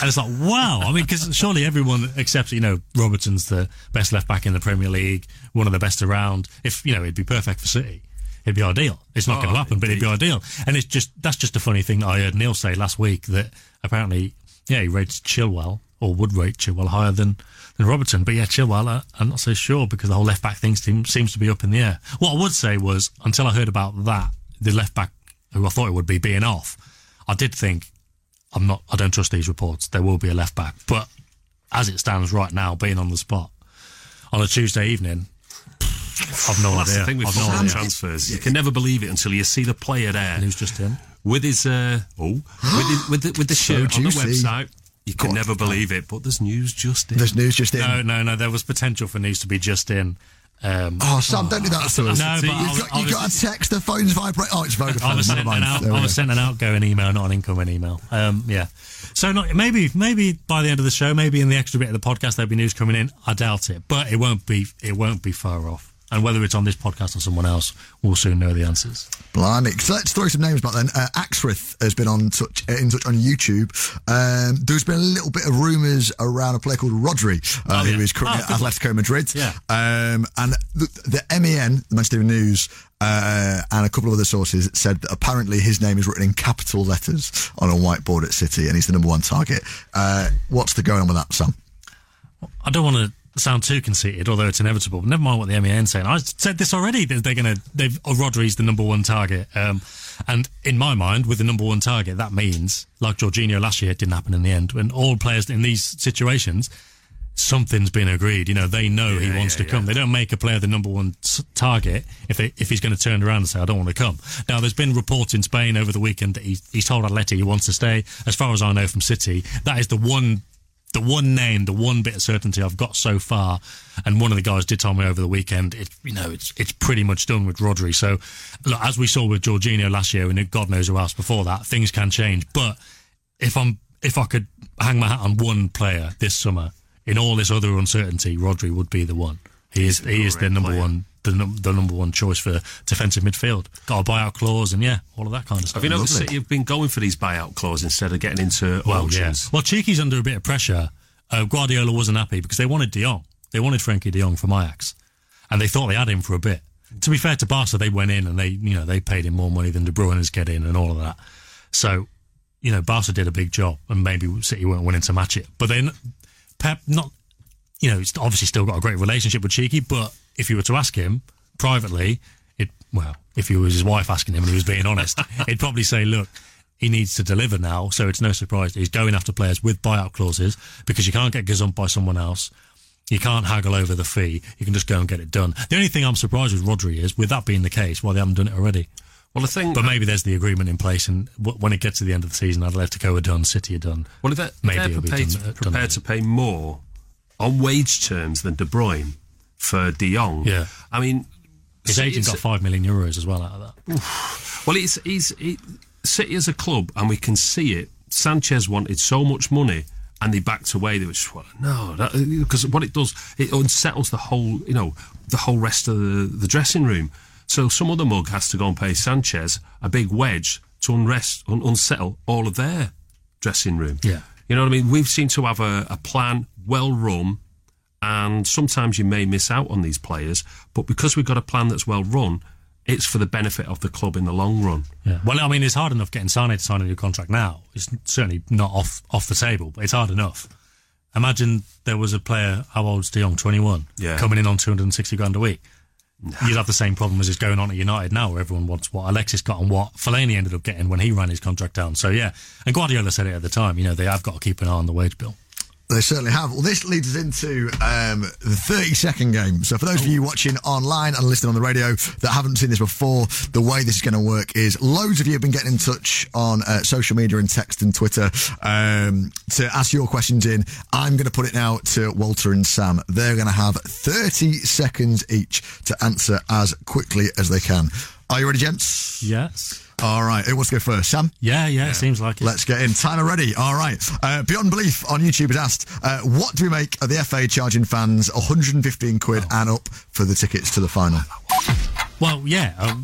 And it's like, wow. I mean, because surely everyone accepts, you know, Robertson's the best left-back in the Premier League, one of the best around. If, you know, it'd be perfect for City. It'd be ideal. It's not going to happen, indeed. But it'd be ideal. And it's just, that's just a funny thing that I heard Neil say last week, that apparently, yeah, he rates Chilwell, or would rate Chilwell higher than Robertson. But yeah, Chilwell, I'm not so sure, because the whole left-back thing seems to be up in the air. What I would say was, until I heard about that, the left-back who I thought it would be being off, I did think, I don't trust these reports, there will be a left-back. But as it stands right now, being on the spot on a Tuesday evening, I've no idea. That's the thing with foreign transfers. You can never believe it until you see the player there. And who's just in? With his... with the shirt on the website. You can never believe it, but there's news just in. No, there was potential for news to be just in. Sam, don't do that to us. No, but you got a text, the phone's vibrate. Oh, it's Vodafone. I was sent an outgoing email, not an incoming email. Yeah. So maybe by the end of the show, maybe in the extra bit of the podcast, there'll be news coming in. I doubt it, but it won't be far off. And whether it's on this podcast or someone else, we'll soon know the answers. Blimey. So let's throw some names back then. Axrith has been in touch on YouTube. There's been a little bit of rumours around a player called Rodri, who is currently at Atletico Madrid. Yeah. And the MEN, the Manchester News, and a couple of other sources said that apparently his name is written in capital letters on a whiteboard at City, and he's the number one target. What's going on with that, Sam? I don't want to sound too conceited, although it's inevitable. But never mind what the MEN's saying. I said this already. Rodri's the number one target, and in my mind, with the number one target, that means, like Jorginho last year, it didn't happen in the end. When all players in these situations, something's been agreed. You know, they know he wants to come. They don't make a player the number one target if he's going to turn around and say, "I don't want to come." Now, there's been reports in Spain over the weekend that he's told Atleti he wants to stay. As far as I know from City, that is the one. The one name, the one bit of certainty I've got so far, and one of the guys did tell me over the weekend, it's pretty much done with Rodri. So, look, as we saw with Jorginho last year, and God knows who else before that, things can change. But if I could hang my hat on one player this summer, in all this other uncertainty, Rodri would be the one. He is the number one. The number one choice for defensive midfield. Got a buyout clause and all of that kind of stuff. Have you noticed that you've been going for these buyout clauses instead of getting into auctions? Yeah. Well, Cheeky's under a bit of pressure. Guardiola wasn't happy because they wanted De Jong. They wanted Frenkie De Jong from Ajax, and they thought they had him for a bit. To be fair to Barca, they went in and they paid him more money than De Bruyne is getting and all of that. So, Barca did a big job, and maybe City weren't willing to match it. But then Pep, not he's obviously still got a great relationship with Cheeky, but if you were to ask him privately, if you was his wife asking him and he was being honest, he'd probably say, look, he needs to deliver now, so it's no surprise that he's going after players with buyout clauses, because you can't get gazumped by someone else. You can't haggle over the fee. You can just go and get it done. The only thing I'm surprised with Rodri is, with that being the case, why they haven't done it already. Well, the thing, but maybe there's the agreement in place, and when it gets to the end of the season, Atletico are done, City are done. Well, if they're prepared to pay more on wage terms than De Bruyne for De Jong. Yeah. I mean, his agent got €5 million as well out of that. Well, City as a club, and we can see it. Sanchez wanted so much money, and they backed away. They were just because what it does, it unsettles the whole, the whole rest of the dressing room. So some other mug has to go and pay Sanchez a big wedge to unsettle all of their dressing room. Yeah. You know what I mean? We've seemed to have a plan well run. And sometimes you may miss out on these players, but because we've got a plan that's well run, it's for the benefit of the club in the long run. Yeah. Well, I mean, it's hard enough getting Sané to sign a new contract now. It's certainly not off the table, but it's hard enough. Imagine there was a player, how old's De Jong, 21, coming in on 260 grand a week. You'd have the same problem as is going on at United now, where everyone wants what Alexis got and what Fellaini ended up getting when he ran his contract down. So, yeah, and Guardiola said it at the time, you know, they have got to keep an eye on the wage bill. They certainly have. Well, this leads us into the 32nd game. So for those of you watching online and listening on the radio that haven't seen this before, the way this is going to work is loads of you have been getting in touch on social media and text and Twitter to ask your questions in. I'm going to put it now to Walter and Sam. They're going to have 30 seconds each to answer as quickly as they can. Are you ready, gents? Yes. All right, who wants to go first? Sam? Yeah, it seems like it. Let's get in. Timer ready. All right. Beyond Belief on YouTube has asked, what do we make of the FA charging fans £115 and up for the tickets to the final? Well, yeah,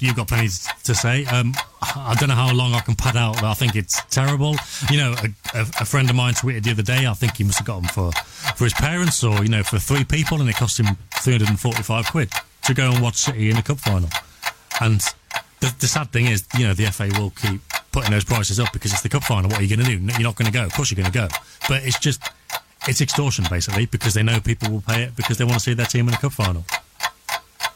you've got plenty to say. I don't know how long I can pad out, but I think it's terrible. You know, a friend of mine tweeted the other day, I think he must have got them for his parents or, you know, for three people, and it cost him £345 to go and watch City in the cup final. And the sad thing is, you know, the FA will keep putting those prices up because it's the cup final. What are you going to do? You're not going to go. Of course you're going to go. But it's just, it's extortion, basically, because they know people will pay it because they want to see their team in the cup final.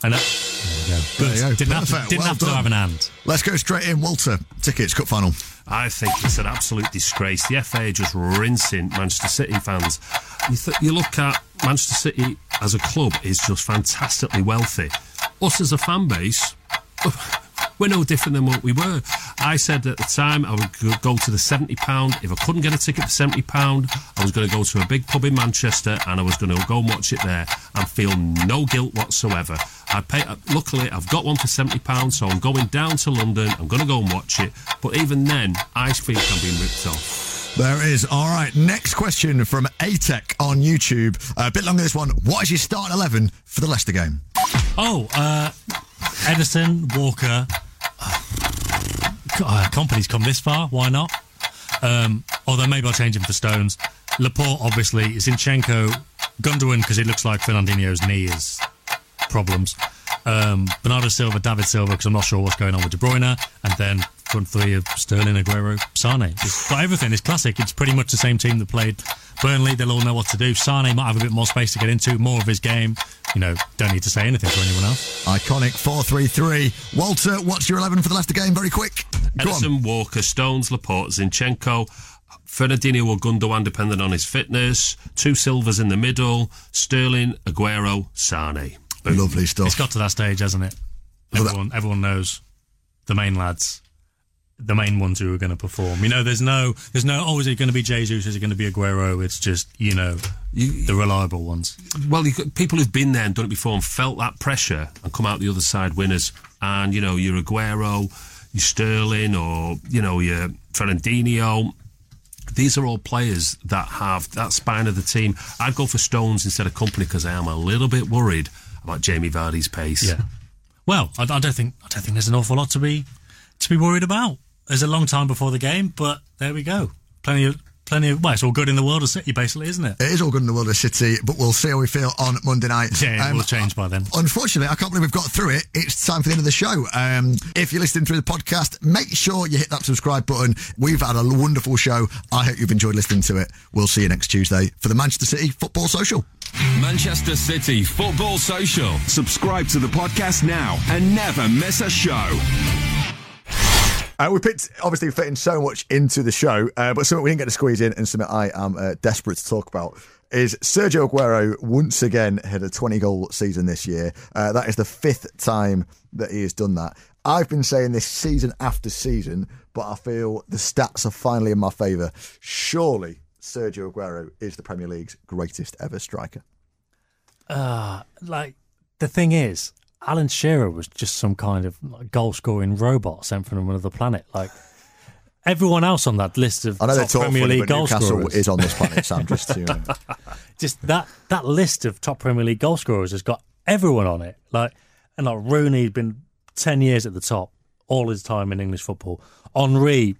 And there you go. Didn't have to have an hand. Let's go straight in. Walter, tickets, cup final. I think it's an absolute disgrace. The FA just rinsing Manchester City fans. You look at Manchester City as a club is just fantastically wealthy. Us as a fan base... we're no different than what we were. I said at the time I would go to the £70. If I couldn't get a ticket for £70, I was going to go to a big pub in Manchester and I was going to go and watch it there and feel no guilt whatsoever. Luckily, I've got one for £70, so I'm going down to London. I'm going to go and watch it. But even then, I think I'm being ripped off. There is. All right, next question from Atec on YouTube. A bit longer this one. What is your starting 11 for the Leicester game? Edison, Walker. Company's come this far, why not? Although maybe I'll change him for Stones. Laporte, obviously. Zinchenko, Gundogan, because it looks like Fernandinho's knee is problems. Bernardo Silva, David Silva, because I'm not sure what's going on with De Bruyne. And then front three of Sterling, Aguero, Sané. But everything is classic. It's pretty much the same team that played Burnley. They'll all know what to do. Sané might have a bit more space to get into, more of his game. You know, don't need to say anything to anyone else. Iconic 4-3-3. Walter, what's your 11 for the Leicester game? Very quick. Edison, Walker, Stones, Laporte, Zinchenko, Fernandinho or Gundogan, depending on his fitness. Two Silvers in the middle. Sterling, Aguero, Sané. Lovely stuff. It's got to that stage, hasn't it? Everyone knows the main lads, the main ones who are going to perform. You know, there's no. Oh, is it going to be Jesus? Is it going to be Aguero? It's just, you know, the reliable ones. Well, you've got people who've been there and done it before and felt that pressure and come out the other side winners. And you know, your Aguero, your Sterling, or you know, your Fernandinho. These are all players that have that spine of the team. I'd go for Stones instead of Company because I am a little bit worried about Jamie Vardy's pace. Yeah. Well, I don't think there's an awful lot to be worried about. There's a long time before the game, but there we go. Plenty of. Well, it's all good in the world of City, basically, isn't it? It is all good in the world of City, but we'll see how we feel on Monday night. Yeah, it will change by then. Unfortunately, I can't believe we've got through it. It's time for the end of the show. If you're listening through the podcast, make sure you hit that subscribe button. We've had a wonderful show. I hope you've enjoyed listening to it. We'll see you next Tuesday for the Manchester City Football Social. Manchester City Football Social. Subscribe to the podcast now and never miss a show. We picked, obviously, fitting so much into the show, but something we didn't get to squeeze in and something I am desperate to talk about is Sergio Aguero once again had a 20-goal season this year. That is the fifth time that he has done that. I've been saying this season after season, but I feel the stats are finally in my favour. Surely Sergio Aguero is the Premier League's greatest ever striker. The thing is, Alan Shearer was just some kind of goal-scoring robot sent from another planet. Like, everyone else on that list of top Premier League goal scorers is on this planet, Sam, just to, just that list of top Premier League goal scorers has got everyone on it. Like Rooney had been 10 years at the top, all his time in English football. Henri,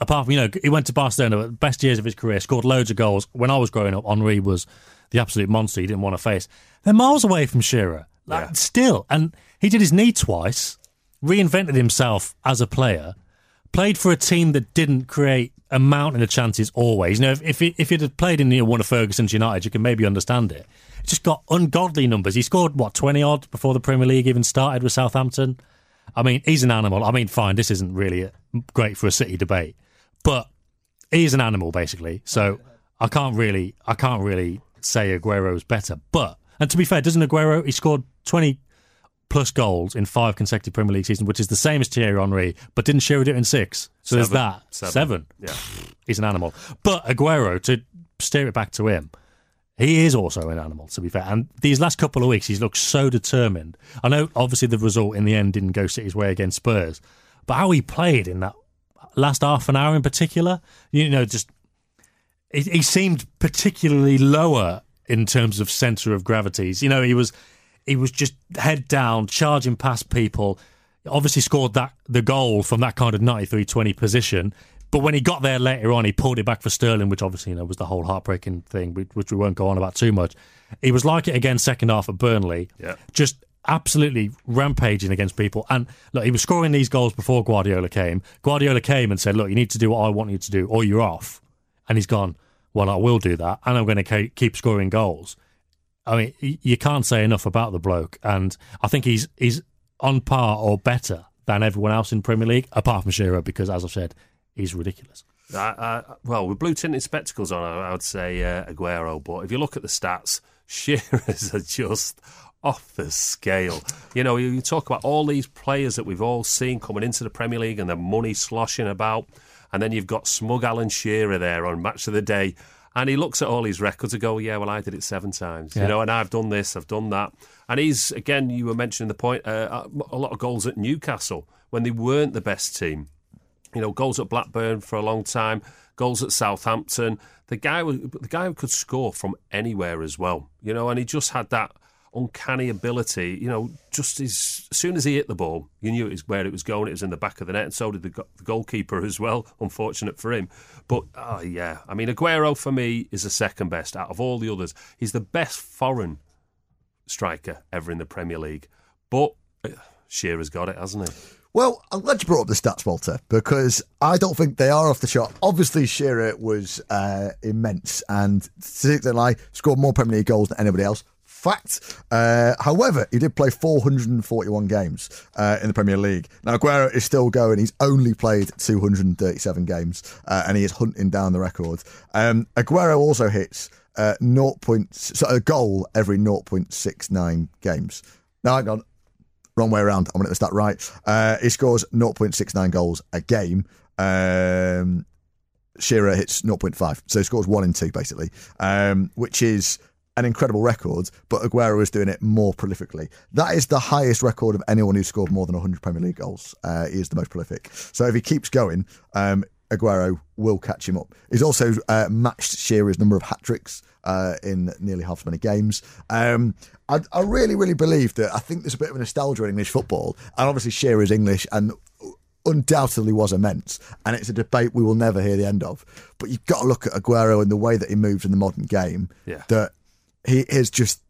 apart from, you know, he went to Barcelona, best years of his career, scored loads of goals. When I was growing up, Henry was the absolute monster you didn't want to face. They're miles away from Shearer. Like, yeah. Still. And he did his knee twice, reinvented himself as a player, played for a team that didn't create a mountain of chances always. You know, if he'd have played in one of Ferguson's United, you can maybe understand it. He just got ungodly numbers. He scored, 20-odd before the Premier League even started with Southampton. I mean, he's an animal. I mean, fine, this isn't really great for a City debate, but he's an animal, basically. So I can't really say Aguero's better. But, and to be fair, doesn't Aguero, he scored 20-plus goals in 5 consecutive Premier League seasons, which is the same as Thierry Henry, but didn't Shearer do it in 6? So there's that. 7. Yeah. He's an animal. But Aguero, to steer it back to him, he is also an animal, to be fair. And these last couple of weeks, he's looked so determined. I know, obviously, the result in the end didn't go City's way against Spurs, but how he played in that last half an hour in particular, he seemed particularly lower in terms of centre of gravities. You know, he was just head down, charging past people. Obviously, scored the goal from that kind of 93-20 position. But when he got there later on, he pulled it back for Sterling, which obviously was the whole heartbreaking thing, which we won't go on about too much. He was like it again second half at Burnley, just absolutely rampaging against people. And look, he was scoring these goals before Guardiola came. Guardiola came and said, look, you need to do what I want you to do or you're off. And he's gone, well, I will do that and I'm going to keep scoring goals. I mean, you can't say enough about the bloke. And I think he's on par or better than everyone else in Premier League, apart from Shearer, because as I've said, he's ridiculous. With blue-tinted spectacles on, I would say Aguero. But if you look at the stats, Shearers are just off the scale. You know, you talk about all these players that we've all seen coming into the Premier League and the money sloshing about, and then you've got smug Alan Shearer there on Match of the Day, and he looks at all his records and go, yeah, well, I did it 7 times, and I've done this, I've done that. And he's, again, you were mentioning the point, a lot of goals at Newcastle when they weren't the best team. You know, goals at Blackburn for a long time, goals at Southampton. The guy could score from anywhere as well, and he just had that uncanny ability, just as soon as he hit the ball, you knew where it was going, it was in the back of the net, and so did the goalkeeper as well, unfortunate for him. But, Aguero, for me, is the second best out of all the others. He's the best foreign striker ever in the Premier League. But Shearer's got it, hasn't he? Well, I'm glad you brought up the stats, Walter, because I don't think they are off the chart. Obviously, Shearer was immense and scored more Premier League goals than anybody else. Fact. However, he did play 441 games in the Premier League. Now, Aguero is still going. He's only played 237 games and he is hunting down the record. Aguero also hits a goal every 0.69 games. Now, hang on. Wrong way around. I'm going to get the stat right. He scores 0.69 goals a game. Shearer hits 0.5. So he scores 1 in 2, basically, which is an incredible record, but Aguero is doing it more prolifically. That is the highest record of anyone who scored more than 100 Premier League goals. He is the most prolific. So if he keeps going, Aguero will catch him up. He's also matched Shearer's number of hat-tricks in nearly half as many games. I really, really believe that. I think there's a bit of nostalgia in English football, and obviously Shearer is English and undoubtedly was immense, and it's a debate we will never hear the end of. But you've got to look at Aguero and the way that he moves in the modern game, that he is just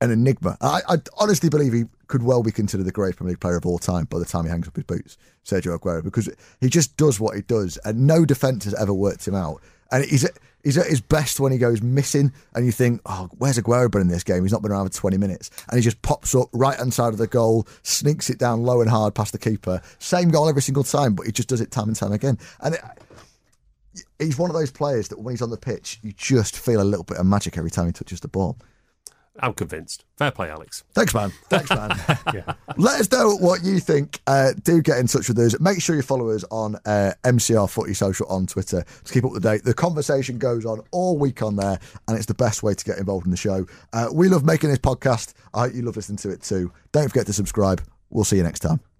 an enigma. I honestly believe he could well be considered the greatest Premier League player of all time by the time he hangs up his boots, Sergio Aguero, because he just does what he does and no defence has ever worked him out. And he's at his best when he goes missing and you think, oh, where's Aguero been in this game? He's not been around for 20 minutes. And he just pops up right-hand side of the goal, sneaks it down low and hard past the keeper. Same goal every single time, but he just does it time and time again. And he's one of those players that when he's on the pitch, you just feel a little bit of magic every time he touches the ball. I'm convinced. Fair play, Alex. Thanks, man. Yeah. Let us know what you think. Do get in touch with us. Make sure you follow us on MCR Footy Social on Twitter to keep up to date. The conversation goes on all week on there, and it's the best way to get involved in the show. We love making this podcast. I hope you love listening to it too. Don't forget to subscribe. We'll see you next time.